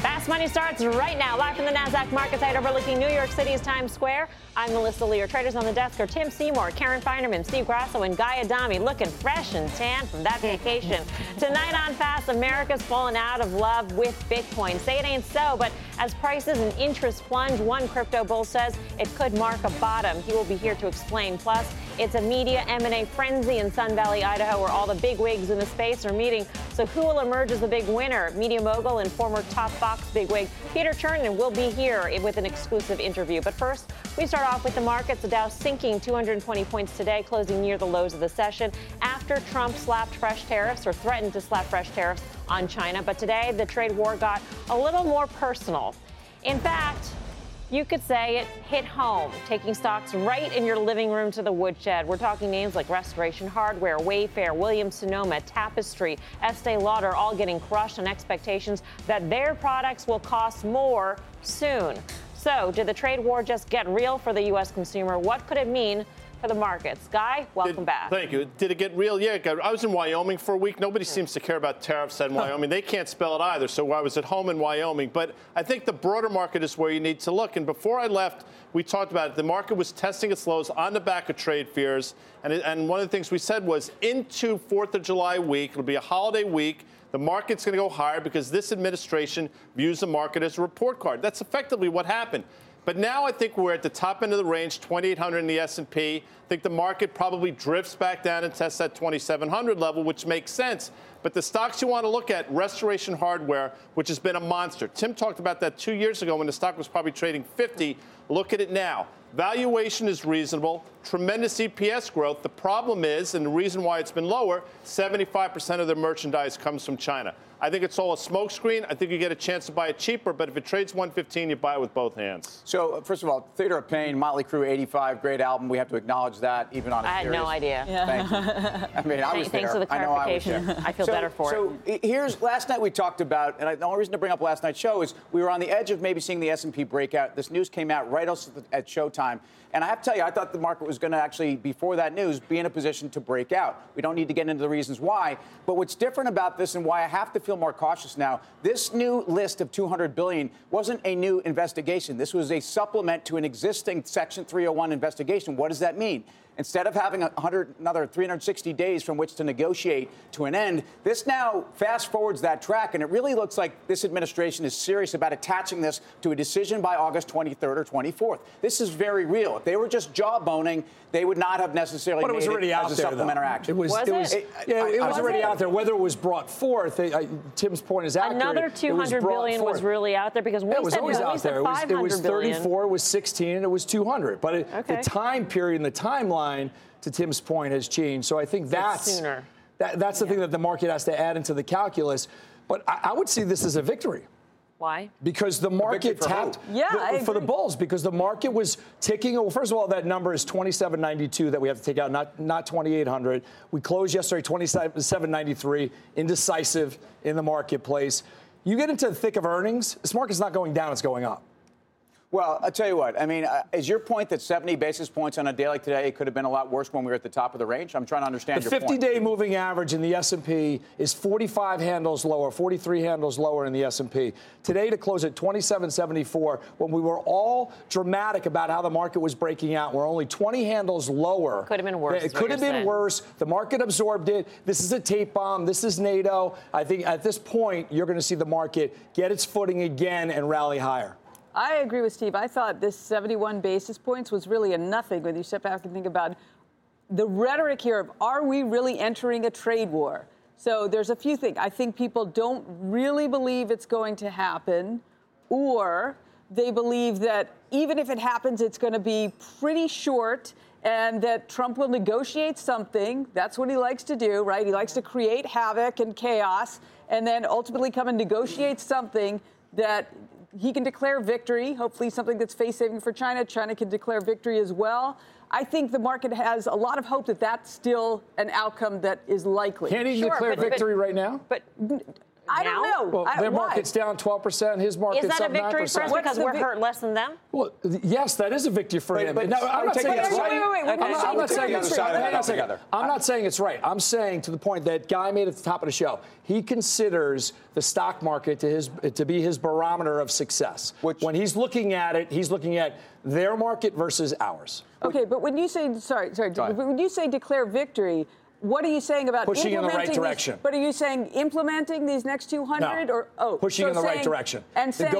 Fast Money starts right now. Live from the NASDAQ market site overlooking New York City's Times Square. I'm Melissa Lee. Your traders on the desk are Tim Seymour, Karen Feinerman, Steve Grasso, and Guy Adami, looking fresh and tan from that vacation. Tonight on Fast, America's fallen out of love with Bitcoin. Say it ain't so, but as prices and interest plunge, one crypto bull says it could mark a bottom. He will be here to explain. Plus, it's a media M&A frenzy in Sun Valley, Idaho, where all the big wigs in the space are meeting. So who will emerge as the big winner? Media mogul and former top Fox bigwig Peter Chernin will be here with an exclusive interview. But first, we start off with the markets. The Dow sinking 220 points today, closing near the lows of the session after Trump slapped fresh tariffs or threatened to slap fresh tariffs on China. But today, the trade war got a little more personal. In fact, you could say it hit home, taking stocks right in your living room to the woodshed. We're talking names like Restoration Hardware, Wayfair, Williams-Sonoma, Tapestry, Estée Lauder, all getting crushed on expectations that their products will cost more soon. So did the trade war just get real for the U.S. consumer? What could it mean for the markets? Guy, welcome back. Thank you. Did it get real? Yeah, I was in Wyoming for a week. Nobody seems to care about tariffs in Wyoming. They can't spell it either, so I was at home in Wyoming. But I think the broader market is where you need to look. And before I left, we talked about it. The market was testing its lows on the back of trade fears. And one of the things we said was into 4th of July week, it'll be a holiday week, the market's going to go higher because this administration views the market as a report card. That's effectively what happened. But now I think we're at the top end of the range, 2,800 in the S&P. I think the market probably drifts back down and tests that 2,700 level, which makes sense. But the stocks you want to look at, Restoration Hardware, which has been a monster. Tim talked about that 2 years ago when the stock was probably trading 50. Look at it now. Valuation is reasonable, tremendous EPS growth. The problem is, and the reason why it's been lower, 75% of their merchandise comes from China. I think it's all a smokescreen. I think you get a chance to buy it cheaper, but if it trades 115, you buy it with both hands. So, first of all, Theater of Pain, Motley Crue, 85, great album. We have to acknowledge that, even on a series. I had no idea. Yeah. Thank you. I mean, I was there. Thanks for the clarification. I feel better for it. So, last night we talked about, and the only reason to bring up last night's show is we were on the edge of maybe seeing the S&P breakout. This news came out right at showtime. And I have to tell you, I thought the market was going to actually, before that news, be in a position to break out. We don't need to get into the reasons why. But what's different about this and why I have to feel more cautious now, this new list of $200 billion wasn't a new investigation. This was a supplement to an existing Section 301 investigation. What does that mean? Instead of having another 360 days from which to negotiate to an end, this now fast forwards that track, and it really looks like this administration is serious about attaching this to a decision by August 23rd or 24th. This is very real. If they were just jawboning, they would not have necessarily made it as a supplementary action. It was already out there. Whether it was brought forth, Tim's point is accurate. Another $200 billion was really out there because it was always out there. It was 34, it was 16, and it was 200. But the time period and the timeline, to Tim's point, has changed. So I think that's the thing that the market has to add into the calculus. But I would see this as a victory. Why? Because the market for the bulls, because the market was ticking. Well, first of all, that number is 2792 that we have to take out, not 2800. We closed yesterday 2793, indecisive in the marketplace. You get into the thick of earnings, this market's not going down, it's going up. Well, I'll tell you what. I mean, is your point that 70 basis points on a day like today, it could have been a lot worse when we were at the top of the range? I'm trying to understand your point. The 50-day moving average in the S&P is 45 handles lower, 43 handles lower in the S&P. Today, to close at 27.74, when we were all dramatic about how the market was breaking out, we're only 20 handles lower. Could have been worse. It could have been worse. The market absorbed it. This is a tape bomb. This is NATO. I think at this point, you're going to see the market get its footing again and rally higher. I agree with Steve. I thought this 71 basis points was really a nothing when you step back and think about the rhetoric here of, are we really entering a trade war? So there's a few things. I think people don't really believe it's going to happen, or they believe that even if it happens, it's going to be pretty short and that Trump will negotiate something. That's what he likes to do, right? He likes to create havoc and chaos. and then ultimately come and negotiate something that he can declare victory, hopefully something that's face-saving for China. China can declare victory as well. I think the market has a lot of hope that that's still an outcome that is likely. Can't he declare victory right now? But I don't know. Well, their market's down 12%. His market's up 9%. Is that a victory for us because we're hurt less than them? Well, yes, that is a victory for him. But I'm not saying it's right. I'm not saying it's right. I'm saying to the point that Guy made at the top of the show, he considers the stock market to be his barometer of success. When he's looking at it, he's looking at their market versus ours. Okay, but when you say when you say declare victory, what are you saying about pushing in the right direction? But are you saying implementing these next 200 pushing in the right direction and saying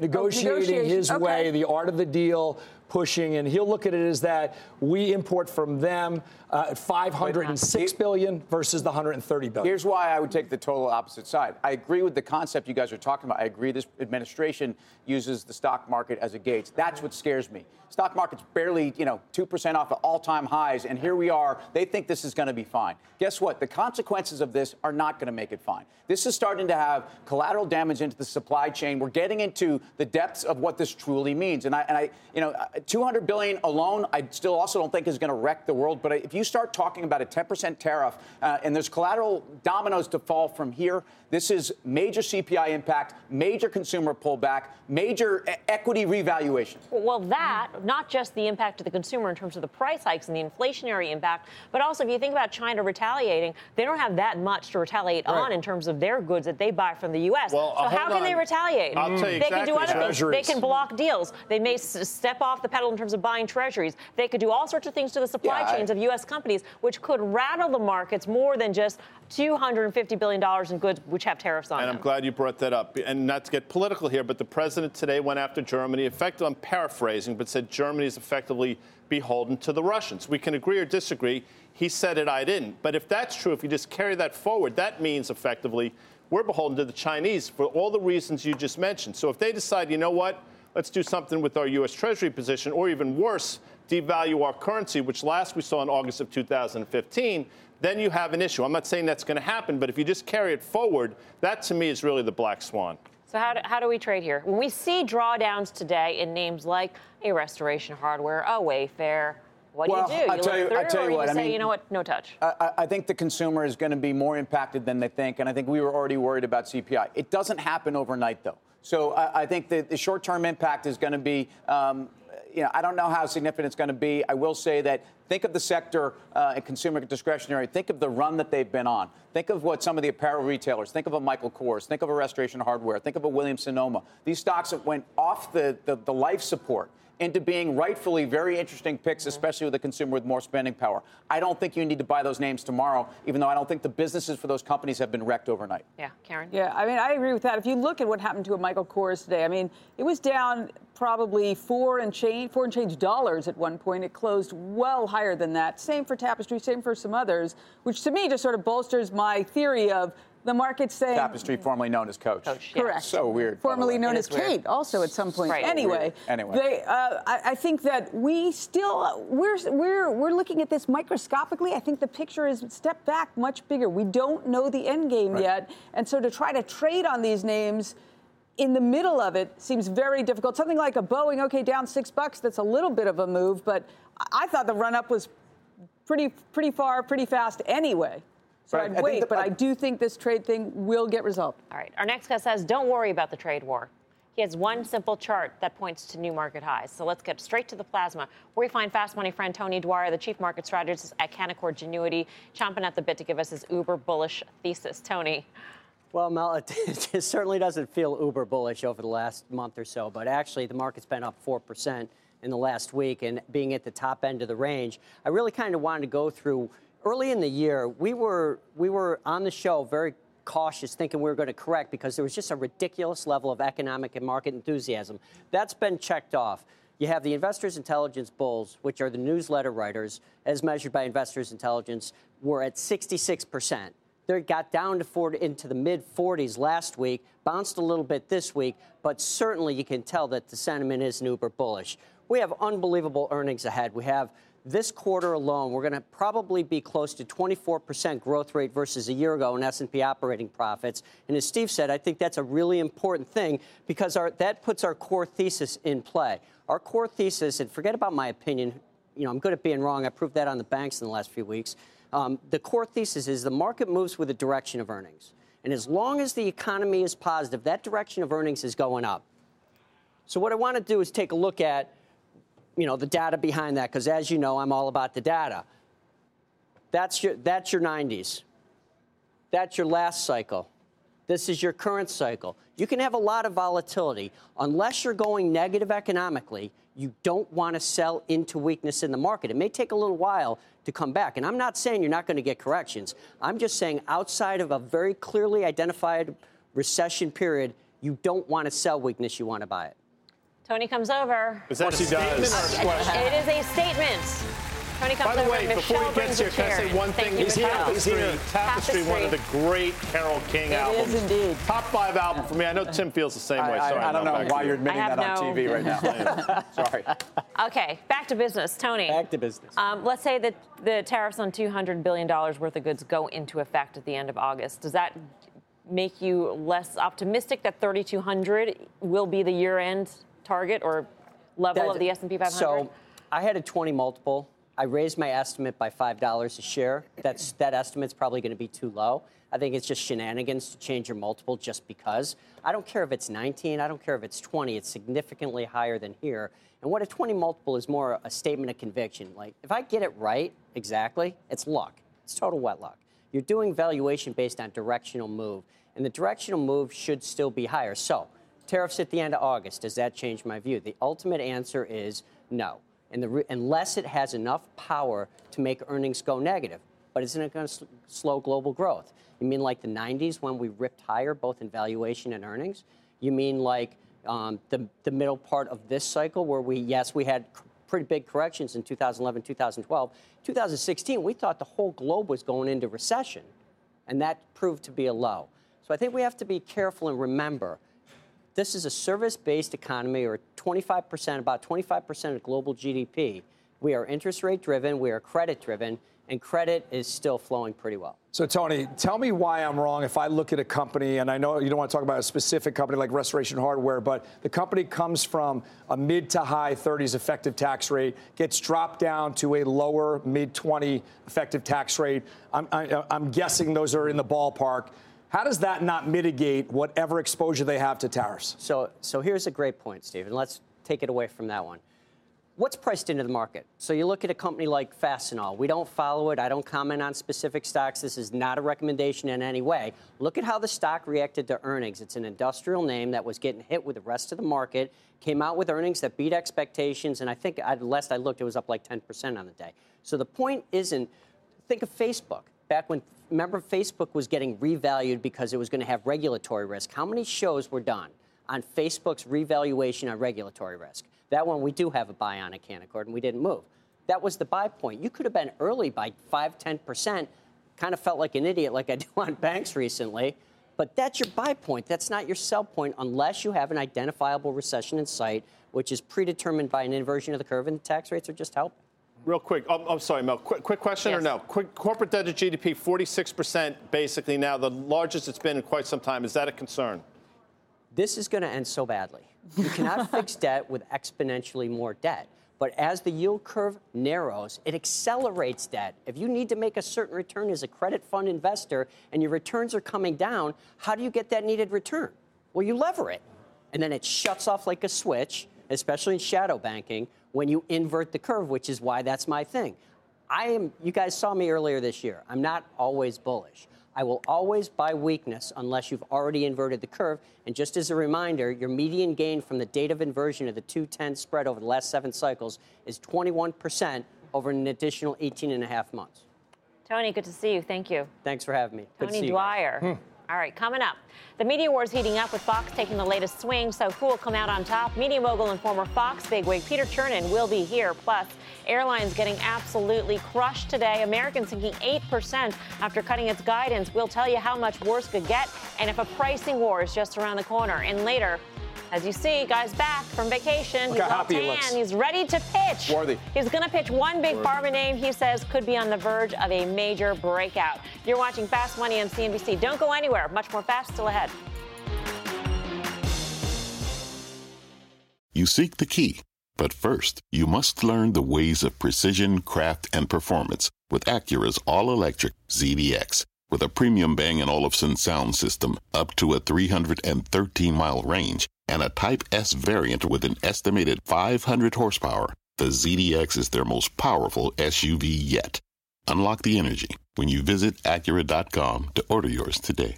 negotiating his way, the art of the deal, pushing, and he'll look at it as that we import from them at 506 billion versus the 130 billion. Here's why I would take the total opposite side. I agree with the concept you guys are talking about. I agree this administration uses the stock market as a gauge. That's what scares me. Stock market's barely, 2% off of all-time highs, and here we are. They think this is going to be fine. Guess what? The consequences of this are not going to make it fine. This is starting to have collateral damage into the supply chain. We're getting into the depths of what this truly means. And $200 billion alone, I still also don't think is going to wreck the world. But if you start talking about a 10% tariff and there's collateral dominoes to fall from here, this is major CPI impact, major consumer pullback, major equity revaluation. Well, that, not just the impact to the consumer in terms of the price hikes and the inflationary impact, but also if you think about China retaliating, they don't have that much to retaliate on in terms of their goods that they buy from the U.S. Well, so how can they retaliate? I'll tell you they can do other things. They can block deals. They may step off the pedal in terms of buying treasuries. They could do all sorts of things to the supply chains of U.S. companies, which could rattle the markets more than just $250 billion in goods which have tariffs on them. And I'm glad you brought that up. And not to get political here, but the president today went after Germany, effectively, I'm paraphrasing, but said Germany is effectively beholden to the Russians. We can agree or disagree. He said it, I didn't. But if that's true, if you just carry that forward, that means effectively we're beholden to the Chinese for all the reasons you just mentioned. So if they decide, you know what, let's do something with our U.S. Treasury position, or even worse, devalue our currency, which last we saw in August of 2015, then you have an issue. I'm not saying that's going to happen, but if you just carry it forward, that to me is really the black swan. So how do we trade here? When we see drawdowns today in names like a Restoration Hardware, a Wayfair, What do you do? No touch. I think the consumer is going to be more impacted than they think, and I think we were already worried about CPI. It doesn't happen overnight, though. So I think that the short-term impact is going to be, I don't know how significant it's going to be. I will say that think of the sector and consumer discretionary. Think of the run that they've been on. Think of what some of the apparel retailers, think of a Michael Kors, think of a Restoration Hardware, think of a Williams-Sonoma. These stocks that went off the life support into being rightfully very interesting picks, especially with the consumer with more spending power. I don't think you need to buy those names tomorrow, even though I don't think the businesses for those companies have been wrecked overnight. Yeah, Karen? Yeah, I agree with that. If you look at what happened to a Michael Kors today, it was down probably $4 and change at one point. It closed well higher than that. Same for Tapestry, same for some others, which to me just sort of bolsters my theory of the market's saying... Tapestry, formerly known as Coach. Yeah. Correct. So weird. Formerly known as Kate, also at some point. Right. Anyway. They, I think that we still... We're looking at this microscopically. I think the picture is step back much bigger. We don't know the end game yet. And so to try to trade on these names... in the middle of it seems very difficult. Something like a Boeing, down $6, that's a little bit of a move, but I thought the run-up was pretty far, pretty fast anyway. So I'd wait, but I do think this trade thing will get resolved. All right, our next guest says, don't worry about the trade war. He has one simple chart that points to new market highs. So let's get straight to the plasma, where we find Fast Money friend Tony Dwyer, the chief market strategist at Canaccord Genuity, chomping at the bit to give us his uber bullish thesis. Tony. Well, Mel, it certainly doesn't feel uber bullish over the last month or so, but actually the market's been up 4% in the last week, and being at the top end of the range, I really kind of wanted to go through early in the year. We were on the show very cautious, thinking we were going to correct because there was just a ridiculous level of economic and market enthusiasm. That's been checked off. You have the Investors Intelligence bulls, which are the newsletter writers, as measured by Investors Intelligence, were at 66%. They got down to 40, into the mid-40s last week, bounced a little bit this week, but certainly you can tell that the sentiment is uber bullish. We have unbelievable earnings ahead. We have this quarter alone, we're going to probably be close to 24% growth rate versus a year ago in S&P operating profits. And as Steve said, I think that's a really important thing because that puts our core thesis in play. Our core thesis, and forget about my opinion, you know, I'm good at being wrong. I proved that on the banks in the last few weeks. The core thesis is the market moves with the direction of earnings. And as long as the economy is positive, that direction of earnings is going up. So what I want to do is take a look at, you know, the data behind that, because as you know, I'm all about the data. That's your 90s. That's your last cycle. This is your current cycle. You can have a lot of volatility. Unless you're going negative economically, you don't want to sell into weakness in the market. It may take a little while to come back. And I'm not saying you're not going to get corrections. I'm just saying outside of a very clearly identified recession period, you don't want to sell weakness. You want to buy it. Tony comes over. Is that what she does? It is a statement. Tony comes over. By the way, before he gets here, can I say one thing? He's here. Tapestry, one of the great Carole King albums. It is indeed. Top five album for me. I know Tim feels the same way. Sorry, I don't know why you're admitting that on TV right now. Sorry. Okay, back to business, Tony. Back to business. Let's say that the tariffs on $200 billion worth of goods go into effect at the end of August. Does that make you less optimistic that 3,200 will be the year-end target or level of the S&P 500? So I had a 20 multiple. I raised my estimate by $5 a share. That estimate's probably going to be too low. I think it's just shenanigans to change your multiple just because. I don't care if it's 19. I don't care if it's 20. It's significantly higher than here. And what a 20 multiple is more a statement of conviction. Like, if I get it right exactly, it's luck. It's total wet luck. You're doing valuation based on directional move. And the directional move should still be higher. So tariffs at the end of August, does that change my view? The ultimate answer is no. And unless it has enough power to make earnings go negative. But isn't it going to slow global growth? You mean like the 90s when we ripped higher both in valuation and earnings? You mean like the middle part of this cycle where we had pretty big corrections in 2011, 2012. 2016, we thought the whole globe was going into recession, and that proved to be a low. So I think we have to be careful and remember this is a service-based economy, or about 25% of global GDP. We are interest rate-driven, we are credit-driven, and credit is still flowing pretty well. So, Tony, tell me why I'm wrong if I look at a company, and I know you don't want to talk about a specific company like Restoration Hardware, but the company comes from a mid to high 30s effective tax rate, gets dropped down to a lower mid-20 effective tax rate. I'm guessing those are in the ballpark. How does that not mitigate whatever exposure they have to tariffs? So here's a great point, Steve, and let's take it away from that one. What's priced into the market? So you look at a company like Fastenal. We don't follow it. I don't comment on specific stocks. This is not a recommendation in any way. Look at how the stock reacted to earnings. It's an industrial name that was getting hit with the rest of the market, came out with earnings that beat expectations, and I think, last I looked, it was up like 10% on the day. So the point isn't, think of Facebook. Back when, remember, Facebook was getting revalued because it was going to have regulatory risk. How many shows were done on Facebook's revaluation on regulatory risk? That one, we do have a buy on at Canaccord, and we didn't move. That was the buy point. You could have been early by 5, 10%. Kind of felt like an idiot like I do on banks recently. But that's your buy point. That's not your sell point unless you have an identifiable recession in sight, which is predetermined by an inversion of the curve, and the tax rates are just helping. Real quick, I'm sorry, Mel, quick question yes. or no? Quick, corporate debt to GDP, 46% basically now, the largest it's been in quite some time. Is that a concern? This is going to end so badly. You cannot fix debt with exponentially more debt. But as the yield curve narrows, it accelerates debt. If you need to make a certain return as a credit fund investor and your returns are coming down, how do you get that needed return? Well, you lever it. And then it shuts off like a switch, especially in shadow banking, when you invert the curve, which is why that's my thing. You guys saw me earlier this year. I'm not always bullish. I will always buy weakness unless you've already inverted the curve. And just as a reminder, your median gain from the date of inversion of the 210 spread over the last 7 cycles is 21% over an additional 18.5 months. Tony, good to see you. Thank you. Thanks for having me. Tony Dwyer. All right, coming up, the media war's heating up with Fox taking the latest swing, so who will come out on top? Media mogul and former Fox bigwig Peter Chernin will be here. Plus, airlines getting absolutely crushed today. American sinking 8% after cutting its guidance. We'll tell you how much worse could get and if a pricing war is just around the corner. And later, As you see, guy's back from vacation. Look, he's all tan. He's ready to pitch. Worthy. He's going to pitch one big pharma name he says could be on the verge of a major breakout. You're watching Fast Money on CNBC. Don't go anywhere. Much more Fast still ahead. You seek the key, but first, you must learn the ways of precision, craft, and performance with Acura's all-electric ZDX. With a premium Bang & Olufsen sound system up to a 313-mile range and a Type S variant with an estimated 500 horsepower, the ZDX is their most powerful SUV yet. Unlock the energy when you visit Acura.com to order yours today.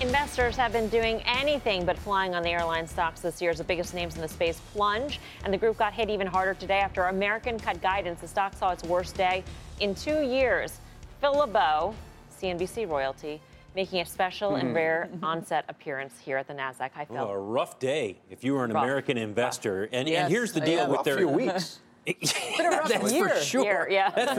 Investors have been doing anything but flying on the airline stocks this year as the biggest names in the space plunge, and the group got hit even harder today after American cut guidance. The stock saw its worst day in 2 years. Phil LeBeau, CNBC royalty, making a special and rare onset appearance here at the NASDAQ. Hi, Phil. A rough day if you were an American investor. And here's the deal with their... few weeks. That's for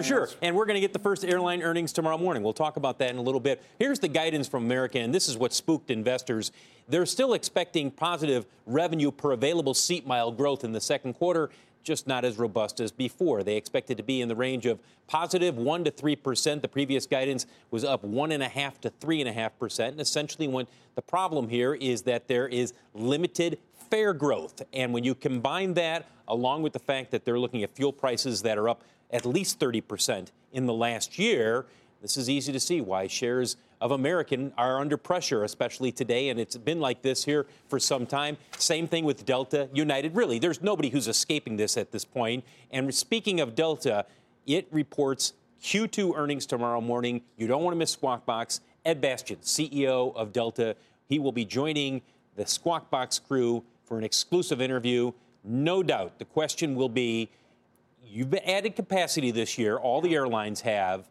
sure. And we're going to get the first airline earnings tomorrow morning. We'll talk about that in a little bit. Here's the guidance from American, and this is what spooked investors. They're still expecting positive revenue per available seat mile growth in the second quarter, just not as robust as before. They expect it to be in the range of positive 1% to 3%. The previous guidance was up 1.5% to 3.5%. And essentially, when the problem here is that there is limited fare growth. And when you combine that along with the fact that they're looking at fuel prices that are up at least 30% in the last year, this is easy to see why shares of American are under pressure, especially today. And it's been like this here for some time. Same thing with Delta, United. Really, there's nobody who's escaping this at this point. And speaking of Delta, it reports Q2 earnings tomorrow morning. You don't want to miss Squawk Box. Ed Bastian, CEO of Delta, he will be joining the Squawk Box crew for an exclusive interview. No doubt the question will be, you've added capacity this year, all the airlines have.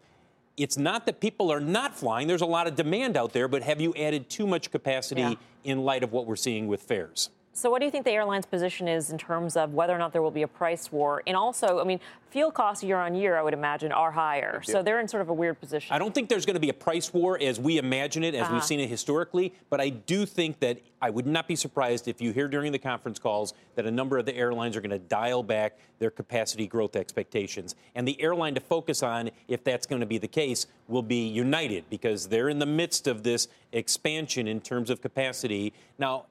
It's not that people are not flying. There's a lot of demand out there, but have you added too much capacity in light of what we're seeing with fares? So what do you think the airline's position is in terms of whether or not there will be a price war? And also, I mean, fuel costs year on year, I would imagine, are higher. So they're in sort of a weird position. I don't think there's going to be a price war as we imagine it, as we've seen it historically. But I do think that I would not be surprised if you hear during the conference calls that a number of the airlines are going to dial back their capacity growth expectations. And the airline to focus on, if that's going to be the case, will be United, because they're in the midst of this expansion in terms of capacity. Now,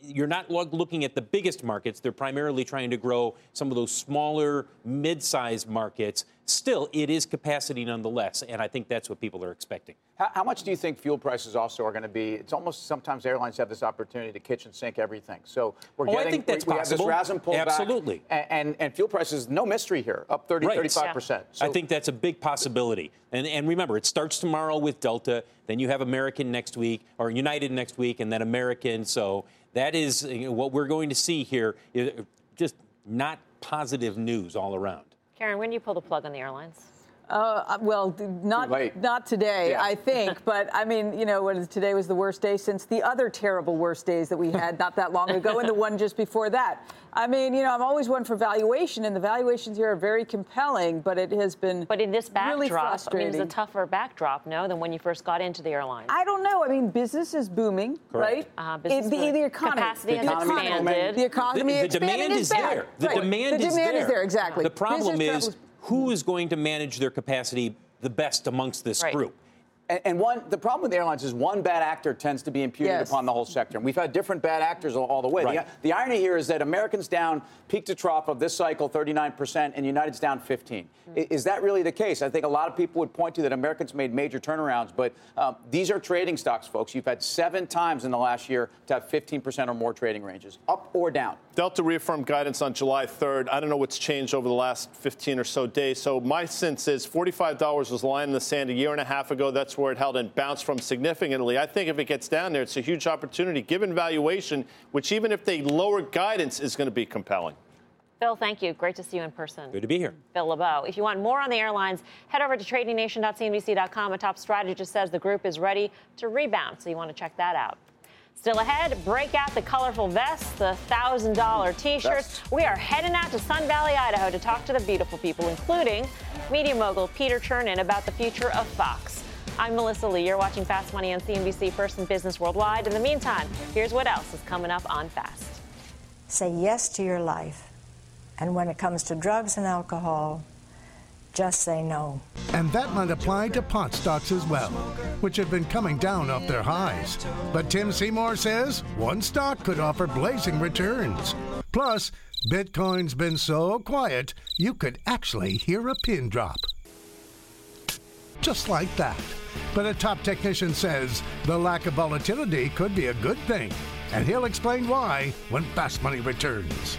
you're not looking at the biggest markets. They're primarily trying to grow some of those smaller, mid-sized markets. Still, it is capacity nonetheless, and I think that's what people are expecting. How much do you think fuel prices also are going to be? It's almost sometimes airlines have this opportunity to kitchen sink everything. So we're getting, I think that's possible. We have this RASM pullback. Absolutely. And fuel prices, no mystery here, up 35%. So I think that's a big possibility. And remember, it starts tomorrow with Delta, then you have American next week, or United next week, and then American. So that is what we're going to see here, just not positive news all around. Karen, when do you pull the plug on the airlines? Well, not today, I think. But, I mean, you know, today was the worst day since the other terrible worst days that we had not that long ago and the one just before that. I mean, you know, I'm always one for valuation, and the valuations here are very compelling, but it has been really frustrating. But in this backdrop, I mean, it's a tougher backdrop, no, than when you first got into the airline. I don't know. I mean, business is booming, right? The economy. Capacity has expanded. The economy has expanded. The demand is there. The demand is there, exactly. The problem is, who is going to manage their capacity the best amongst this group? And the problem with the airlines is one bad actor tends to be imputed upon the whole sector. And we've had different bad actors all the way. Right. The irony here is that American's down peak to trough of this cycle 39% and United's down 15%. Is that really the case? I think a lot of people would point to that American's made major turnarounds, but these are trading stocks, folks. You've had 7 times in the last year to have 15% or more trading ranges, up or down. Delta reaffirmed guidance on July 3rd. I don't know what's changed over the last 15 or so days. So my sense is $45 was a line in the sand a year and a half ago. That's where it held and bounced from significantly. I think if it gets down there, it's a huge opportunity, given valuation, which even if they lower guidance is going to be compelling. Phil, thank you. Great to see you in person. Good to be here. Phil LeBeau. If you want more on the airlines, head over to tradingnation.cnbc.com. A top strategist says the group is ready to rebound, so you want to check that out. Still ahead, break out the colorful vests, the $1,000 T-shirts. We are heading out to Sun Valley, Idaho to talk to the beautiful people, including media mogul Peter Chernin about the future of Fox. I'm Melissa Lee. You're watching Fast Money on CNBC, First in Business Worldwide. In the meantime, here's what else is coming up on Fast. Say yes to your life. And when it comes to drugs and alcohol, just say no. And that might apply to pot stocks as well, which have been coming down off their highs. But Tim Seymour says one stock could offer blazing returns. Plus, Bitcoin's been so quiet, you could actually hear a pin drop. Just like that. But a top technician says the lack of volatility could be a good thing. And he'll explain why when Fast Money returns.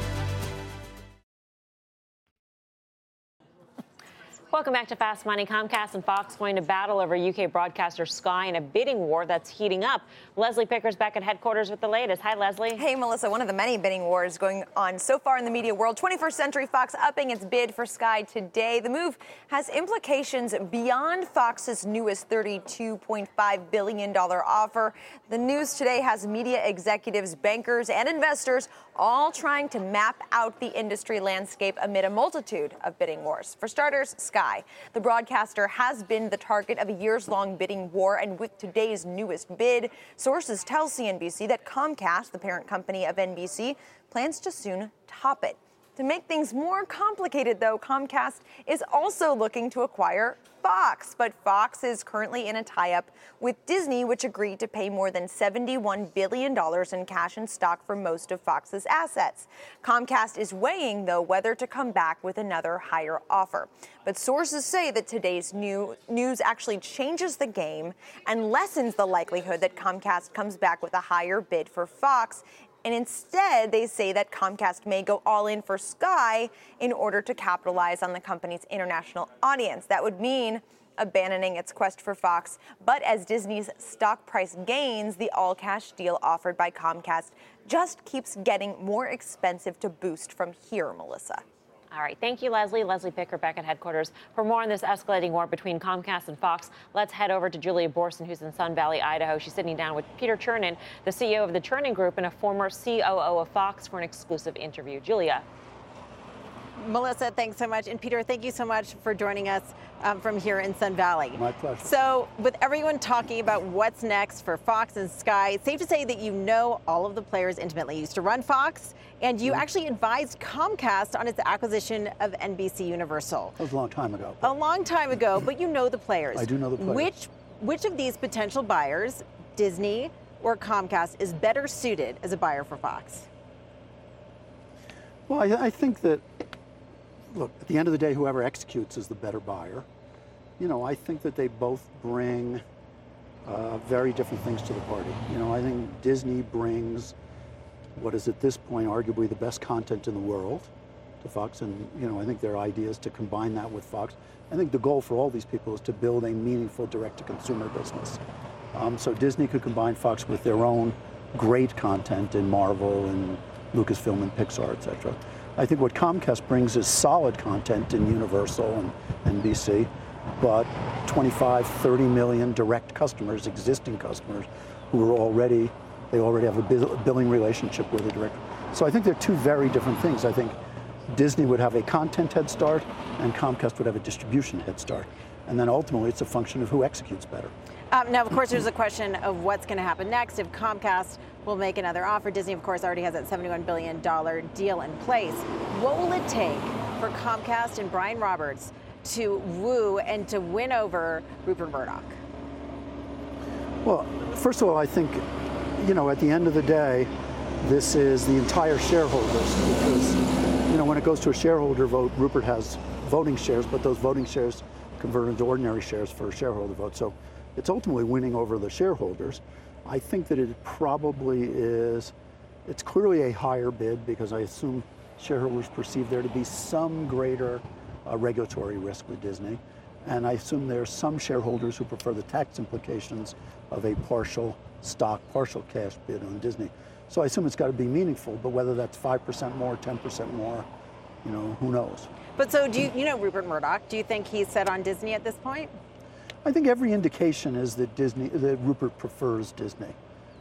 Welcome back to Fast Money. Comcast and Fox going to battle over UK broadcaster Sky in a bidding war that's heating up. Leslie Picker's back at headquarters with the latest. Hi, Leslie. Hey, Melissa. One of the many bidding wars going on so far in the media world. 21st Century Fox upping its bid for Sky today. The move has implications beyond Fox's newest $32.5 billion offer. The news today has media executives, bankers, and investors all trying to map out the industry landscape amid a multitude of bidding wars. For starters, Sky. The broadcaster has been the target of a years-long bidding war, and with today's newest bid, sources tell CNBC that Comcast, the parent company of NBC, plans to soon top it. To make things more complicated, though, Comcast is also looking to acquire Fox, but Fox is currently in a tie-up with Disney, which agreed to pay more than $71 billion in cash and stock for most of Fox's assets. Comcast is weighing, though, whether to come back with another higher offer. But sources say that today's news actually changes the game and lessens the likelihood that Comcast comes back with a higher bid for Fox. And instead, they say that Comcast may go all in for Sky in order to capitalize on the company's international audience. That would mean abandoning its quest for Fox. But as Disney's stock price gains, the all-cash deal offered by Comcast just keeps getting more expensive to boost from here, Melissa. All right. Thank you, Leslie. Leslie Picker back at headquarters. For more on this escalating war between Comcast and Fox, let's head over to Julia Borson, who's in Sun Valley, Idaho. She's sitting down with Peter Chernin, the CEO of the Chernin Group and a former COO of Fox, for an exclusive interview. Julia. Melissa, thanks so much. And Peter, thank you so much for joining us from here in Sun Valley. My pleasure. So with everyone talking about what's next for Fox and Sky, it's safe to say that you know all of the players intimately. You used to run Fox, and you actually advised Comcast on its acquisition of NBC Universal. That was a long time ago. A long time ago, but you know the players. I do know the players. Which of these potential buyers, Disney or Comcast, is better suited as a buyer for Fox? Well, I think that, look, at the end of the day, whoever executes is the better buyer. You know, I think that they both bring very different things to the party. You know, I think Disney brings what is at this point arguably the best content in the world to Fox, and, you know, I think their idea is to combine that with Fox. I think the goal for all these people is to build a meaningful direct-to-consumer business. So Disney could combine Fox with their own great content in Marvel and Lucasfilm and Pixar, et cetera. I think what Comcast brings is solid content in Universal and NBC, but 25, 30 million direct customers, existing customers, who are already have a billing relationship with the direct. So I think they're two very different things. I think Disney would have a content head start, and Comcast would have a distribution head start. And then ultimately, it's a function of who executes better. Now, of course, there's a question of what's going to happen next if Comcast will make another offer. Disney, of course, already has that $71 billion deal in place. What will it take for Comcast and Brian Roberts to woo and to win over Rupert Murdoch? Well, first of all, I think, you know, at the end of the day, this is the entire shareholders, because, you know, when it goes to a shareholder vote, Rupert has voting shares, but those voting shares convert into ordinary shares for a shareholder vote. So it's ultimately winning over the shareholders. I think that it probably is, it's clearly a higher bid because I assume shareholders perceive there to be some greater regulatory risk with Disney. And I assume there are some shareholders who prefer the tax implications of a partial stock, partial cash bid on Disney. So I assume it's got to be meaningful, but whether that's 5% more, 10% more, you know, who knows? But so do you know Rupert Murdoch, do you think he's set on Disney at this point? I think every indication is that Rupert prefers Disney.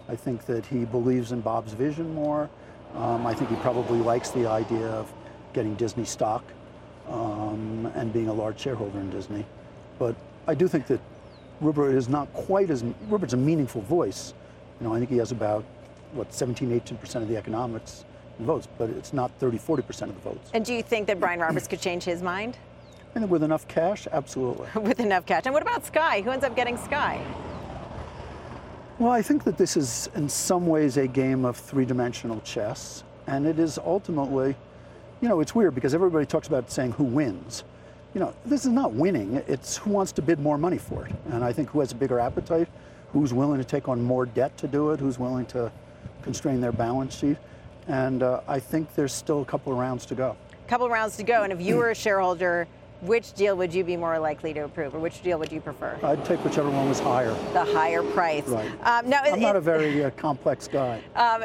I think that he believes in Bob's vision more. I think he probably likes the idea of getting Disney stock and being a large shareholder in Disney. But I do think that Rupert's a meaningful voice. You know, I think he has about, 17-18% of the economics in votes, but it's not 30-40% of the votes. And do you think that Brian Roberts could change his mind? I think with enough cash, absolutely. With enough cash. And what about Sky? Who ends up getting Sky? Well, I think that this is in some ways a game of three-dimensional chess, and it is ultimately, you know, it's weird because everybody talks about saying who wins. You know, this is not winning, it's who wants to bid more money for it. And I think who has a bigger appetite, who's willing to take on more debt to do it, who's willing to constrain their balance sheet. And I think there's still a couple of rounds to go. A couple of rounds to go, and if you were a shareholder, which deal would you be more likely to approve, or which deal would you prefer? I'd take whichever one was higher. The higher price. Right. I'm not a very complex guy.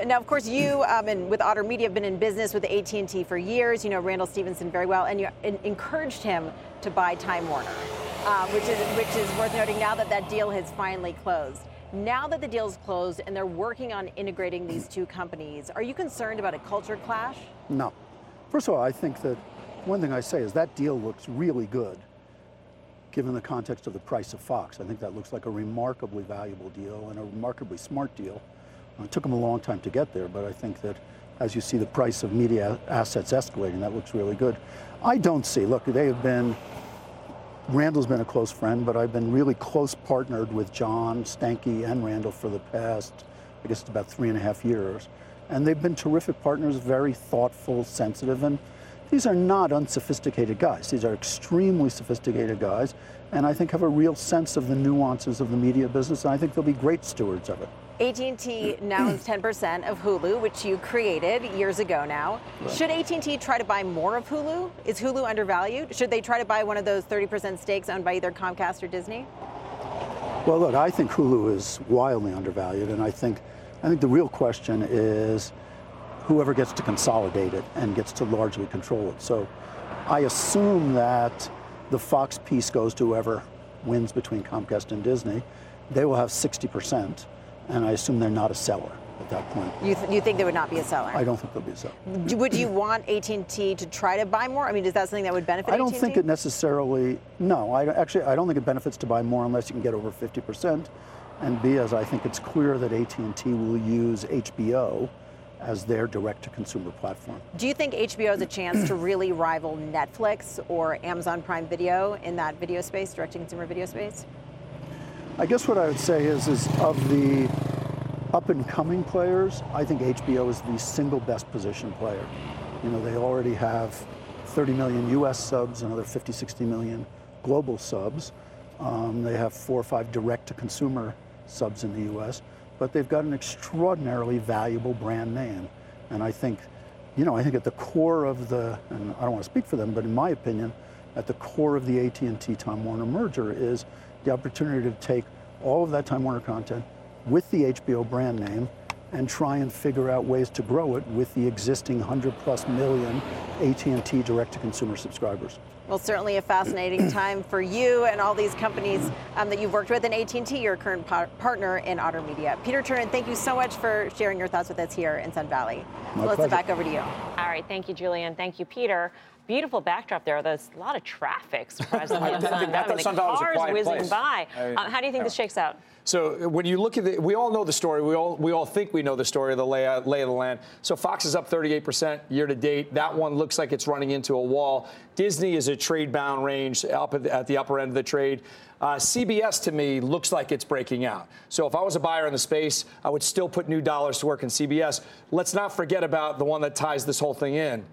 Now, of course, you and with Otter Media have been in business with AT&T for years. You know Randall Stevenson very well, and you encouraged him to buy Time Warner, which is worth noting now that that deal has finally closed. Now that the deal's closed and they're working on integrating these two companies, are you concerned about a culture clash? No. First of all, I think that one thing I say is that deal looks really good, given the context of the price of Fox. I think that looks like a remarkably valuable deal and a remarkably smart deal. It took them a long time to get there, but I think that as you see the price of media assets escalating, that looks really good. I don't see, look, Randall's been a close friend, but I've been really close partnered with John Stankey and Randall for the past, I guess it's about 3.5 years. And they've been terrific partners, very thoughtful, sensitive, and these are not unsophisticated guys. These are extremely sophisticated guys, and I think have a real sense of the nuances of the media business, and I think they'll be great stewards of it. AT&T now owns 10% of Hulu, which you created years ago now. Right. Should AT&T try to buy more of Hulu? Is Hulu undervalued? Should they try to buy one of those 30% stakes owned by either Comcast or Disney? Well, look, I think Hulu is wildly undervalued, and I think the real question is whoever gets to consolidate it and gets to largely control it. So I assume that the Fox piece goes to whoever wins between Comcast and Disney. They will have 60%, and I assume they're not a seller at that point. You think they would not be a seller? I don't think they'll be a seller. Would you want AT&T to try to buy more? I mean, is that something that would benefit AT&T? I don't think it necessarily, no. I don't think it benefits to buy more unless you can get over 50%, and B, as I think it's clear that AT&T will use HBO as their direct-to-consumer platform. Do you think HBO has a chance to really rival Netflix or Amazon Prime Video in that video space, direct-to-consumer video space? I guess what I would say is of the up-and-coming players, I think HBO is the single best positioned player. You know, they already have 30 million U.S. subs, another 50, 60 million global subs. They have 4 or 5 direct-to-consumer subs in the U.S., but they've got an extraordinarily valuable brand name. And I think, you know, at the core of the, and I don't want to speak for them, but in my opinion, at the core of the AT&T Time Warner merger is the opportunity to take all of that Time Warner content with the HBO brand name and try and figure out ways to grow it with the existing 100+ million AT&T direct-to-consumer subscribers. Well, certainly a fascinating time for you and all these companies that you've worked with, and AT&T, your current partner in Otter Media. Peter Chernin, thank you so much for sharing your thoughts with us here in Sun Valley. Melissa, back over to you. All right, thank you, Julian. Thank you, Peter. beautiful backdrop there. There's a lot of traffic, surprisingly. I mean, the cars whizzing place. By. How do you think this shakes out? So when you look at it, we all know the story. We all think we know the story of the lay of the land. So Fox is up 38% year to date. That one looks like it's running into a wall. Disney is a trade-bound range up at the upper end of the trade. CBS, to me, looks like it's breaking out. So if I was a buyer in the space, I would still put new dollars to work in CBS. Let's not forget about the one that ties this whole thing in.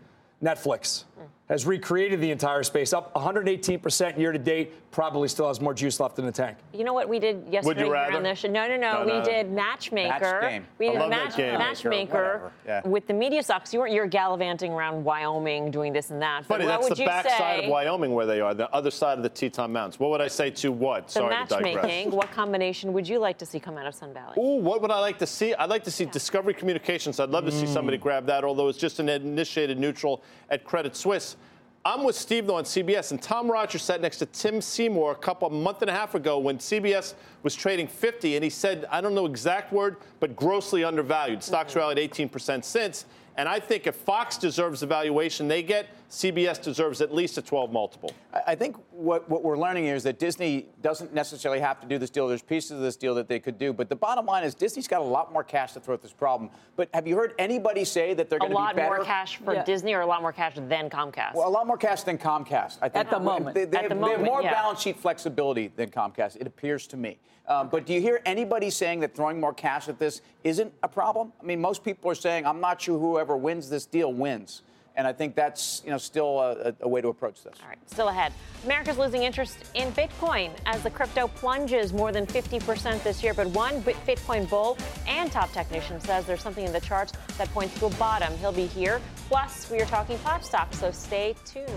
Netflix has recreated the entire space, up 118% year to date, probably still has more juice left in the tank. You know what we did yesterday on this show? No, we did Matchmaker. We did Matchmaker with the media stocks. You were gallivanting around Wyoming doing this and that. But that's the backside of Wyoming where they are, the other side of the Teton Mountains. What would I say to what? Sorry matchmaking, to digress. What combination would you like to see come out of Sun Valley? Ooh, what would I like to see? I'd like to see Discovery Communications. I'd love to see somebody grab that, although it's just an initiated neutral at Credit Suisse. I'm with Steve, though, on CBS, and Tom Rogers sat next to Tim Seymour a month and a half ago when CBS was trading 50, and he said, I don't know exact word, but grossly undervalued. Stocks rallied 18% since, and I think if Fox deserves the valuation they get, CBS deserves at least a 12 multiple. I think what we're learning here is that Disney doesn't necessarily have to do this deal. There's pieces of this deal that they could do. But the bottom line is Disney's got a lot more cash to throw at this problem. But have you heard anybody say that they're going to be better? A lot more cash for Disney or a lot more cash than Comcast? Well, a lot more cash than Comcast. I think at the moment. They have more balance sheet flexibility than Comcast, it appears to me. But do you hear anybody saying that throwing more cash at this isn't a problem? I mean, most people are saying, I'm not sure whoever wins this deal wins. And I think that's still a way to approach this. All right, still ahead. America's losing interest in Bitcoin as the crypto plunges more than 50% this year. But one Bitcoin bull and top technician says there's something in the charts that points to a bottom. He'll be here. Plus, we are talking pop stocks, so stay tuned.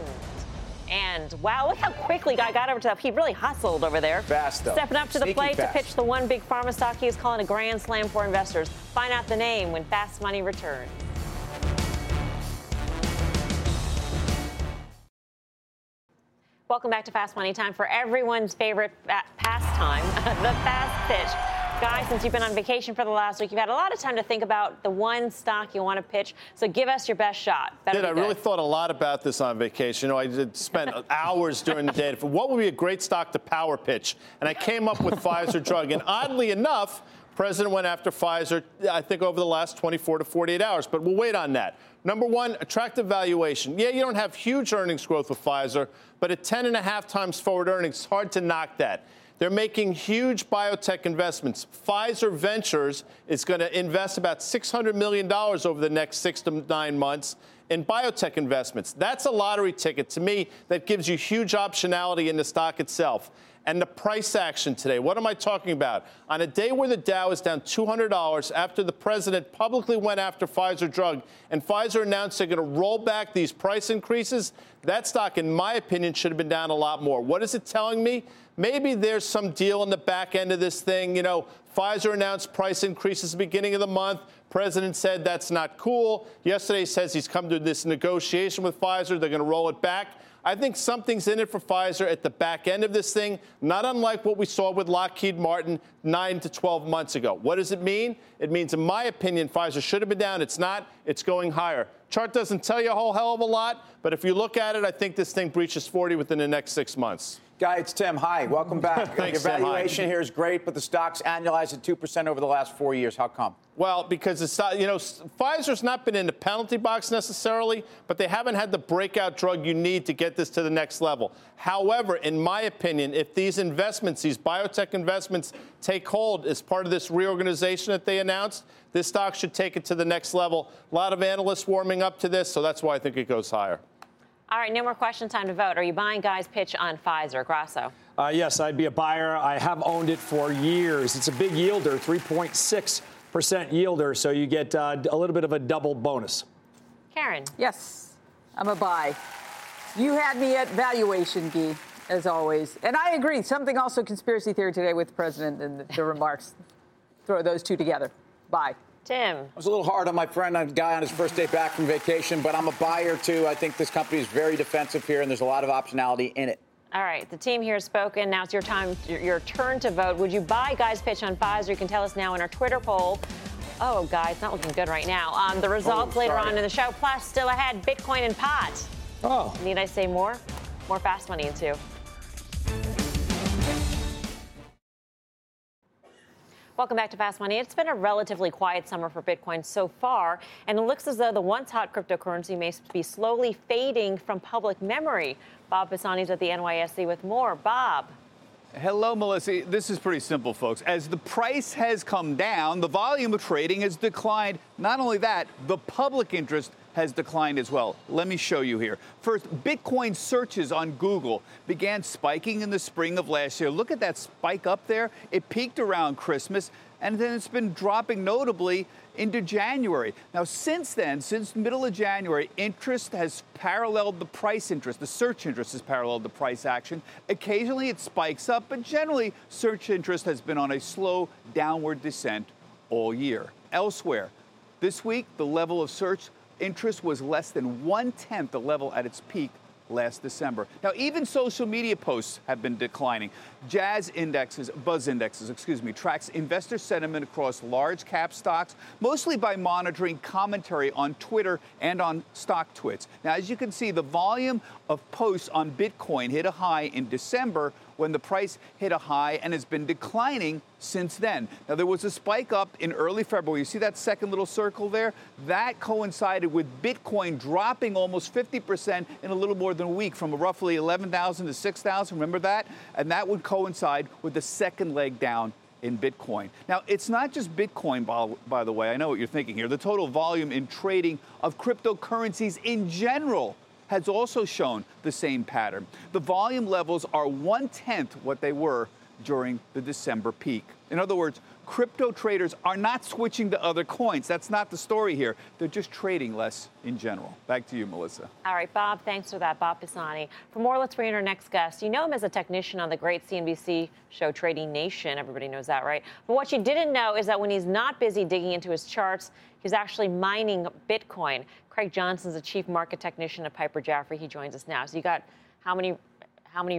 And, wow, look how quickly Guy got over to that. He really hustled over there. Fast, though. Stepping up to the plate to pitch the one big pharma stock he is calling a grand slam for investors. Find out the name when Fast Money returns. Welcome back to Fast Money Time for everyone's favorite pastime, the fast pitch. Guys, since you've been on vacation for the last week, you've had a lot of time to think about the one stock you want to pitch. So give us your best shot. I really thought a lot about this on vacation. I did spend hours during the day. What would be a great stock to power pitch? And I came up with Pfizer drug. And oddly enough, President went after Pfizer, I think, over the last 24 to 48 hours. But we'll wait on that. Number one, attractive valuation. Yeah, you don't have huge earnings growth with Pfizer, but at 10.5 times forward earnings, it's hard to knock that. They're making huge biotech investments. Pfizer Ventures is going to invest about $600 million over the next 6 to 9 months in biotech investments. That's a lottery ticket. To me, that gives you huge optionality in the stock itself. And the price action today. What am I talking about? On a day where the Dow is down $200 after the president publicly went after Pfizer drug and Pfizer announced they're going to roll back these price increases, that stock, in my opinion, should have been down a lot more. What is it telling me? Maybe there's some deal in the back end of this thing. Pfizer announced price increases at the beginning of the month. President said that's not cool. Yesterday he says he's come to this negotiation with Pfizer. They're going to roll it back. I think something's in it for Pfizer at the back end of this thing, not unlike what we saw with Lockheed Martin 9 to 12 months ago. What does it mean? It means, in my opinion, Pfizer should have been down. It's not. It's going higher. Chart doesn't tell you a whole hell of a lot, but if you look at it, I think this thing breaches 40 within the next 6 months. Guy, it's Tim. Hi. Welcome back. Thanks, Tim. Your valuation here is great, but the stock's annualized at 2% over the last 4 years. How come? Well, because it's Pfizer's not been in the penalty box necessarily, but they haven't had the breakout drug you need to get this to the next level. However, in my opinion, if these investments, these biotech investments, take hold as part of this reorganization that they announced, this stock should take it to the next level. A lot of analysts warming up to this, so that's why I think it goes higher. All right, no more question time to vote. Are you buying Guy's pitch on Pfizer? Grasso? Yes, I'd be a buyer. I have owned it for years. It's a big yielder, 3.6%. Yielder, so you get a little bit of a double bonus. Karen? Yes, I'm a buy. You had me at valuation, Guy, as always. And I agree. Something also conspiracy theory today with the president and the remarks. Throw those two together. Bye. Tim? I was a little hard on my friend Guy on his first day back from vacation, but I'm a buyer, too. I think this company is very defensive here, and there's a lot of optionality in it. All right, the team here has spoken. Now it's your time, your turn to vote. Would you buy Guy's pitch on Pfizer? You can tell us now in our Twitter poll. Oh, Guy, it's not looking good right now. The results later on in the show. Plus, still ahead, Bitcoin and pot. Oh. Need I say more? More fast money in two. Welcome back to Fast Money. It's been a relatively quiet summer for Bitcoin so far, and it looks as though the once hot cryptocurrency may be slowly fading from public memory. Bob Pisani is at the NYSE with more. Bob. Hello, Melissa. This is pretty simple, folks. As the price has come down, the volume of trading has declined. Not only that, the public interest has declined as well. Let me show you here. First, Bitcoin searches on Google began spiking in the spring of last year. Look at that spike up there. It peaked around Christmas, and then it's been dropping notably into January. Now, since then, since the middle of January, interest has paralleled the price interest. The search interest has paralleled the price action. Occasionally, it spikes up, but generally, search interest has been on a slow downward descent all year. Elsewhere, this week, the level of search interest was less than one-tenth the level at its peak last December. Now, even social media posts have been declining. Buzz Indexes tracks investor sentiment across large-cap stocks, mostly by monitoring commentary on Twitter and on stock twits. Now, as you can see, the volume of posts on Bitcoin hit a high in December when the price hit a high and has been declining since then. Now, there was a spike up in early February. You see that second little circle there? That coincided with Bitcoin dropping almost 50% in a little more than a week, from roughly 11,000 to 6,000. Remember that? And that would coincide with the second leg down in Bitcoin. Now, it's not just Bitcoin, by the way. I know what you're thinking here. The total volume in trading of cryptocurrencies in general has also shown the same pattern. The volume levels are one-tenth what they were during the December peak. In other words, crypto traders are not switching to other coins. That's not the story here. They're just trading less in general. Back to you, Melissa. All right, Bob, thanks for that. Bob Pisani. For more, let's bring in our next guest. You know him as a technician on the great CNBC show Trading Nation. Everybody knows that, right? But what you didn't know is that when he's not busy digging into his charts, he's actually mining Bitcoin. Craig Johnson's a chief market technician at Piper Jaffray. He joins us now. So you got how many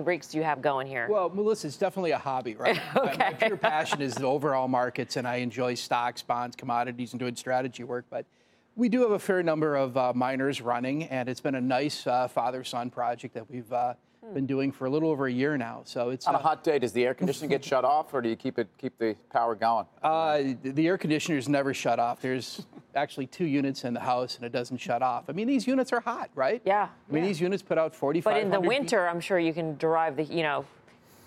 rigs do you have going here? Well, Melissa, it's definitely a hobby, right? Okay. My pure passion is the overall markets, and I enjoy stocks, bonds, commodities, and doing strategy work. But we do have a fair number of miners running, and it's been a nice father-son project that we've been doing for a little over a year now. So it's on a hot day. Does the air conditioner get shut off, or do you keep the power going? The air conditioner's never shut off. There's actually two units in the house, and it doesn't shut off. I mean, these units are hot, right? Yeah. I mean, these units put out 4,500. But in the winter, I'm sure you can derive the, you know,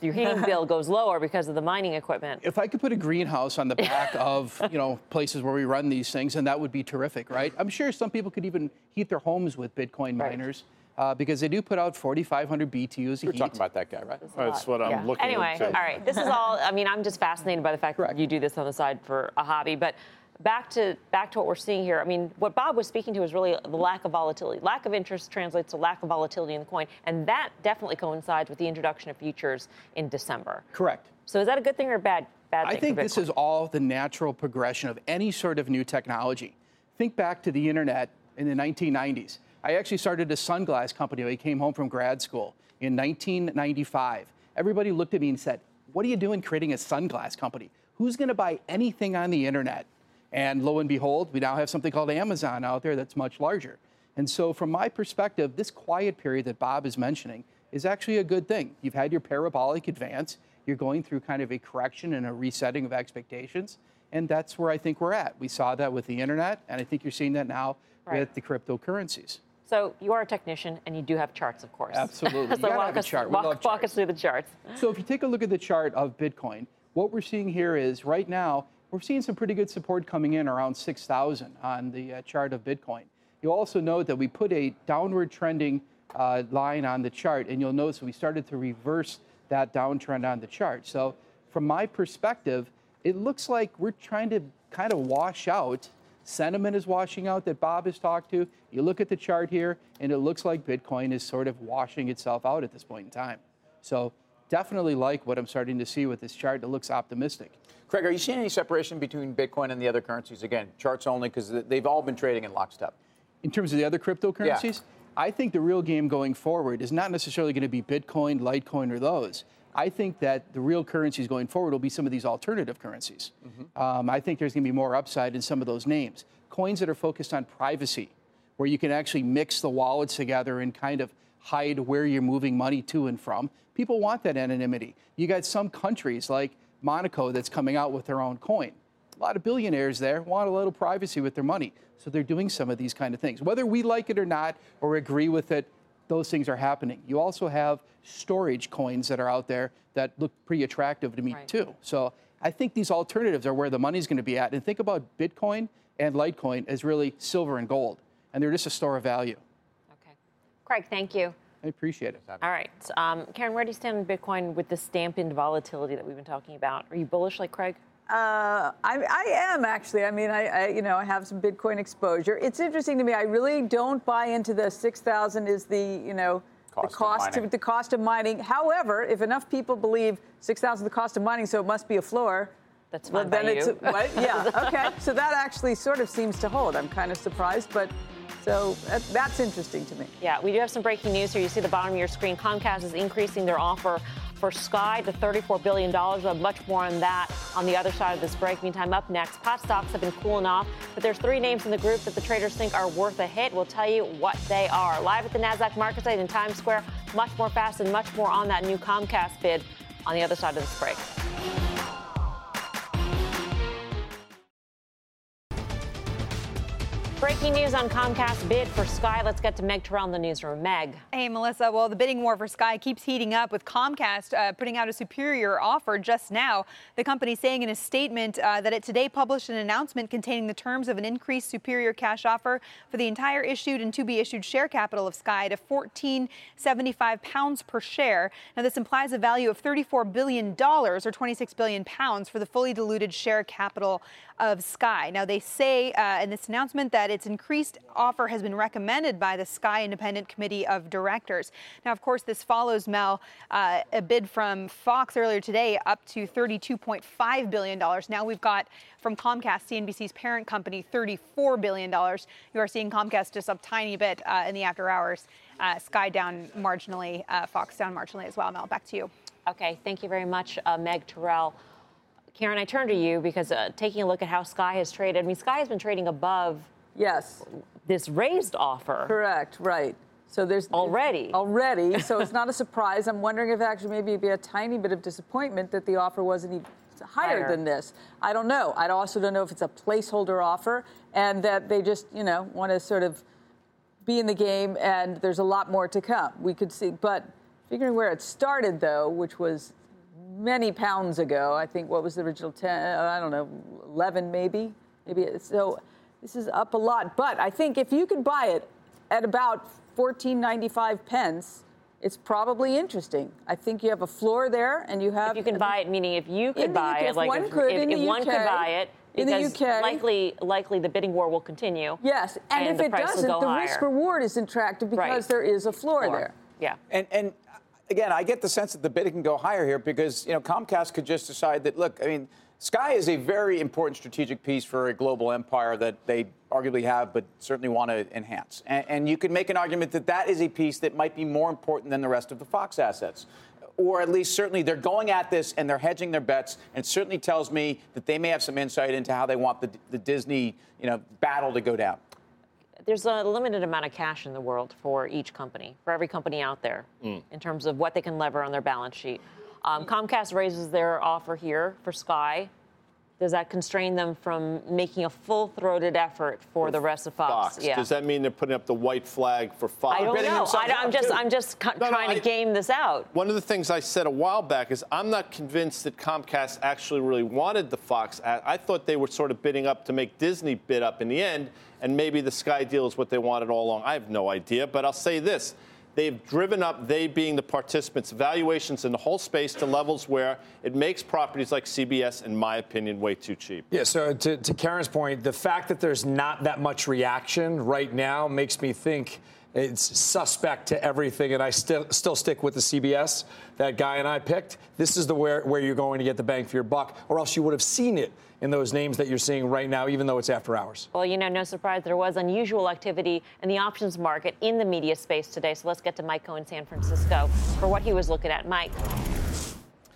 your heating bill goes lower because of the mining equipment. If I could put a greenhouse on the back of, you know, places where we run these things, then that would be terrific, right? I'm sure some people could even heat their homes with Bitcoin miners. Because they do put out 4,500 BTUs. You're talking about that guy, right? That's what I'm looking at. Anyway, all right. This is all, I mean, I'm just fascinated by the fact that you do this on the side for a hobby. But back to what we're seeing here. I mean, what Bob was speaking to is really the lack of volatility. Lack of interest translates to lack of volatility in the coin. And that definitely coincides with the introduction of futures in December. Correct. So is that a good thing or a bad thing? I think this is all the natural progression of any sort of new technology. Think back to the internet in the 1990s. I actually started a sunglass company when I came home from grad school in 1995. Everybody looked at me and said, what are you doing creating a sunglass company? Who's going to buy anything on the internet? And lo and behold, we now have something called Amazon out there that's much larger. And so from my perspective, this quiet period that Bob is mentioning is actually a good thing. You've had your parabolic advance. You're going through kind of a correction and a resetting of expectations. And that's where I think we're at. We saw that with the internet, and I think you're seeing that now with the cryptocurrencies. So you are a technician, and you do have charts, of course. Absolutely. So walk us through the charts. So if you take a look at the chart of Bitcoin, what we're seeing here is right now, we're seeing some pretty good support coming in around 6,000 on the chart of Bitcoin. You'll also note that we put a downward trending line on the chart, and you'll notice we started to reverse that downtrend on the chart. So from my perspective, it looks like we're trying to kind of wash out. Sentiment is washing out that Bob has talked to. You look at the chart here, and it looks like Bitcoin is sort of washing itself out at this point in time. So definitely like what I'm starting to see with this chart. It looks optimistic. Craig, are you seeing any separation between Bitcoin and the other currencies? Again, charts only, because they've all been trading in lockstep. In terms of the other cryptocurrencies? Yeah. I think the real game going forward is not necessarily going to be Bitcoin, Litecoin, or those. I think that the real currencies going forward will be some of these alternative currencies. I think there's going to be more upside in some of those names. Coins that are focused on privacy, where you can actually mix the wallets together and kind of hide where you're moving money to and from. People want that anonymity. You got some countries like Monaco that's coming out with their own coin. A lot of billionaires there want a little privacy with their money. So they're doing some of these kind of things. Whether we like it or not or agree with it, those things are happening. You also have storage coins that are out there that look pretty attractive to me, right, too. So I think these alternatives are where the money's going to be at. And think about Bitcoin and Litecoin as really silver and gold. And they're just a store of value. Okay. Craig, thank you. I appreciate it. All right. Karen, where do you stand on Bitcoin with this dampened volatility that we've been talking about? Are you bullish like Craig? I am, actually. I mean, I have some Bitcoin exposure. It's interesting to me. I really don't buy into the 6,000 is the, cost of mining. However, if enough people believe 6,000 is the cost of mining, so it must be a floor. That's fine by you. What? Yeah, okay. So that actually sort of seems to hold. I'm kind of surprised, but so that's interesting to me. Yeah, we do have some breaking news here. You see the bottom of your screen. Comcast is increasing their offer for Sky to $34 billion. We'll have much more on that on the other side of this break. Meantime, up next, pot stocks have been cooling off, but there's three names in the group that the traders think are worth a hit. We'll tell you what they are. Live at the NASDAQ market site in Times Square, much more fast and much more on that new Comcast bid on the other side of this break. Breaking news on Comcast bid for Sky. Let's get to Meg Terrell in the newsroom. Meg. Hey, Melissa. Well, the bidding war for Sky keeps heating up with Comcast putting out a superior offer just now. The company saying in a statement that it today published an announcement containing the terms of an increased superior cash offer for the entire issued and to-be-issued share capital of Sky to £14.75 per share. Now, this implies a value of $34 billion or 26 billion pounds for the fully diluted share capital of Sky. Now, they say in this announcement that its increased offer has been recommended by the Sky Independent Committee of Directors. Now, of course, this follows, Mel, a bid from Fox earlier today up to $32.5 billion. Now we've got from Comcast, CNBC's parent company, $34 billion. You are seeing Comcast just up tiny bit in the after hours. Sky down marginally, Fox down marginally as well. Mel, back to you. Okay, thank you very much, Meg Terrell. Karen, I turn to you because taking a look at how Sky has traded, I mean, Sky has been trading above this raised offer. Correct, right. So there's already. So it's not a surprise. I'm wondering if actually maybe it'd be a tiny bit of disappointment that the offer wasn't even higher than this. I don't know. I also don't know if it's a placeholder offer and that they just, want to sort of be in the game and there's a lot more to come. We could see. But figuring where it started, though, which was many pounds ago, I think what was the original 10, 11 maybe. So this is up a lot, but I think if you could buy it at about 14.95 pence, it's probably interesting. I think you have a floor there, and you have. If you can buy it, meaning if you could buy it, like if one could buy it, because likely the bidding war will continue. Yes, and if it doesn't, the risk reward is attractive because there is a floor there. Yeah, and again, I get the sense that the bidding can go higher here because Comcast could just decide that. Look, I mean, Sky is a very important strategic piece for a global empire that they arguably have but certainly want to enhance. And you could make an argument that that is a piece that might be more important than the rest of the Fox assets. Or at least certainly they're going at this and they're hedging their bets. And it certainly tells me that they may have some insight into how they want the Disney battle to go down. There's a limited amount of cash in the world for each company, for every company out there, in terms of what they can lever on their balance sheet. Comcast raises their offer here for Sky. Does that constrain them from making a full-throated effort for the rest of Fox? Yeah. Does that mean they're putting up the white flag for Fox? I don't know. I'm just trying to game this out. One of the things I said a while back is I'm not convinced that Comcast actually really wanted the Fox. I thought they were sort of bidding up to make Disney bid up in the end, and maybe the Sky deal is what they wanted all along. I have no idea, but I'll say this. They've driven up, they being the participants, valuations in the whole space to levels where it makes properties like CBS, in my opinion, way too cheap. Yeah, so to Karen's point, the fact that there's not that much reaction right now makes me think it's suspect to everything, and I still stick with the CBS that Guy and I picked. This is where you're going to get the bang for your buck, or else you would have seen it in those names that you're seeing right now, even though it's after hours. Well, no surprise there was unusual activity in the options market in the media space today. So let's get to Mike Cohen in San Francisco for what he was looking at. Mike.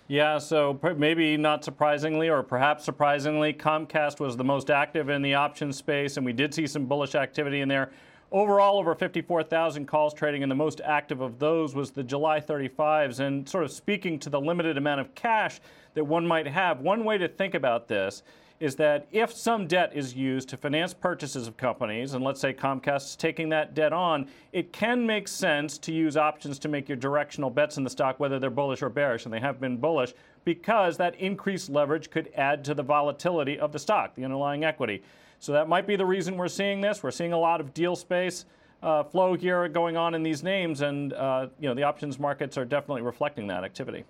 Yeah, so maybe not surprisingly, or perhaps surprisingly, Comcast was the most active in the options space, and we did see some bullish activity in there. Overall, over 54,000 calls trading, and the most active of those was the July 35s. And sort of speaking to the limited amount of cash that one might have, one way to think about this is that if some debt is used to finance purchases of companies, and let's say Comcast is taking that debt on, it can make sense to use options to make your directional bets in the stock, whether they're bullish or bearish, and they have been bullish, because that increased leverage could add to the volatility of the stock, the underlying equity. So that might be the reason we're seeing this. We're seeing a lot of deal space flow here going on in these names, and the options markets are definitely reflecting that activity.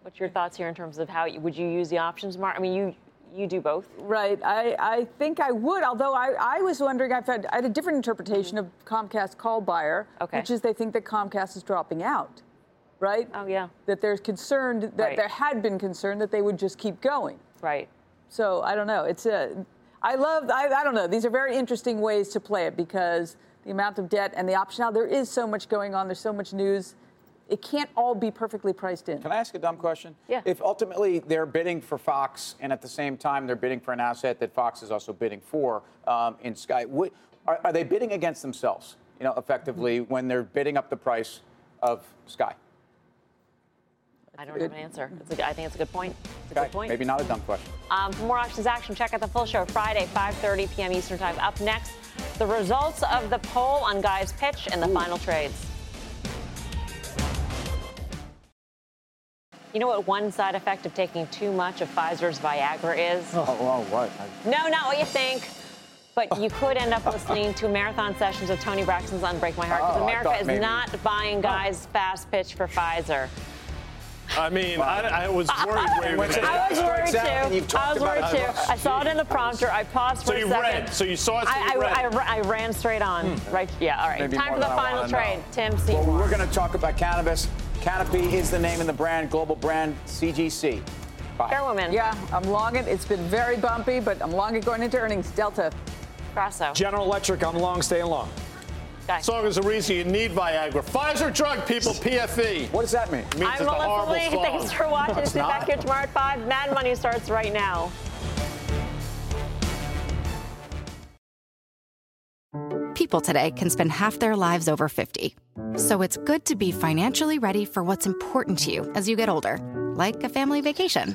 What's your thoughts here in terms of how would you use the options market? I mean, you do both, right? I think I would, although I was wondering. I had a different interpretation of Comcast call buyer, which is they think that Comcast is dropping out, right? Oh yeah. That they're concerned that there had been concern that they would just keep going, right? So I don't know. I don't know. These are very interesting ways to play it because the amount of debt and the optionality. There is so much going on. There's so much news. It can't all be perfectly priced in. Can I ask a dumb question? Yeah. If ultimately they're bidding for Fox and at the same time they're bidding for an asset that Fox is also bidding for in Sky, are they bidding against themselves? Effectively when they're bidding up the price of Sky. I don't have an answer. I think it's a good point. Maybe not a dumb question. For more options action, check out the full show Friday, 5:30 p.m. Eastern Time. Up next, the results of the poll on Guy's pitch and the final trades. You know what one side effect of taking too much of Pfizer's Viagra is? Oh, what? No, not what you think. But you could end up listening to marathon sessions of Tony Braxton's on Break My Heart, because America is not buying Guy's fast pitch for Pfizer. I mean, wow. I was worried. I was worried, too. I saw it in the prompter. I paused for a second. So you read. So you saw it. I ran straight on. Right. Yeah. All right. Maybe time for the final trade. Tim Seymour. Well, we're going to talk about cannabis. Canopy is the name and the brand. Global brand. CGC. Bye. Fair woman. Yeah. I'm long it. It's been very bumpy, but I'm long it going into earnings. Delta. Grasso. General Electric. I'm long. Stay long. Song is the reason you need Viagra. Pfizer drug, people, PFE. What does that mean? It means I'm Melissa Lee. Thanks for watching. See you back here tomorrow at 5. Mad Money starts right now. People today can spend half their lives over 50. So it's good to be financially ready for what's important to you as you get older, like a family vacation.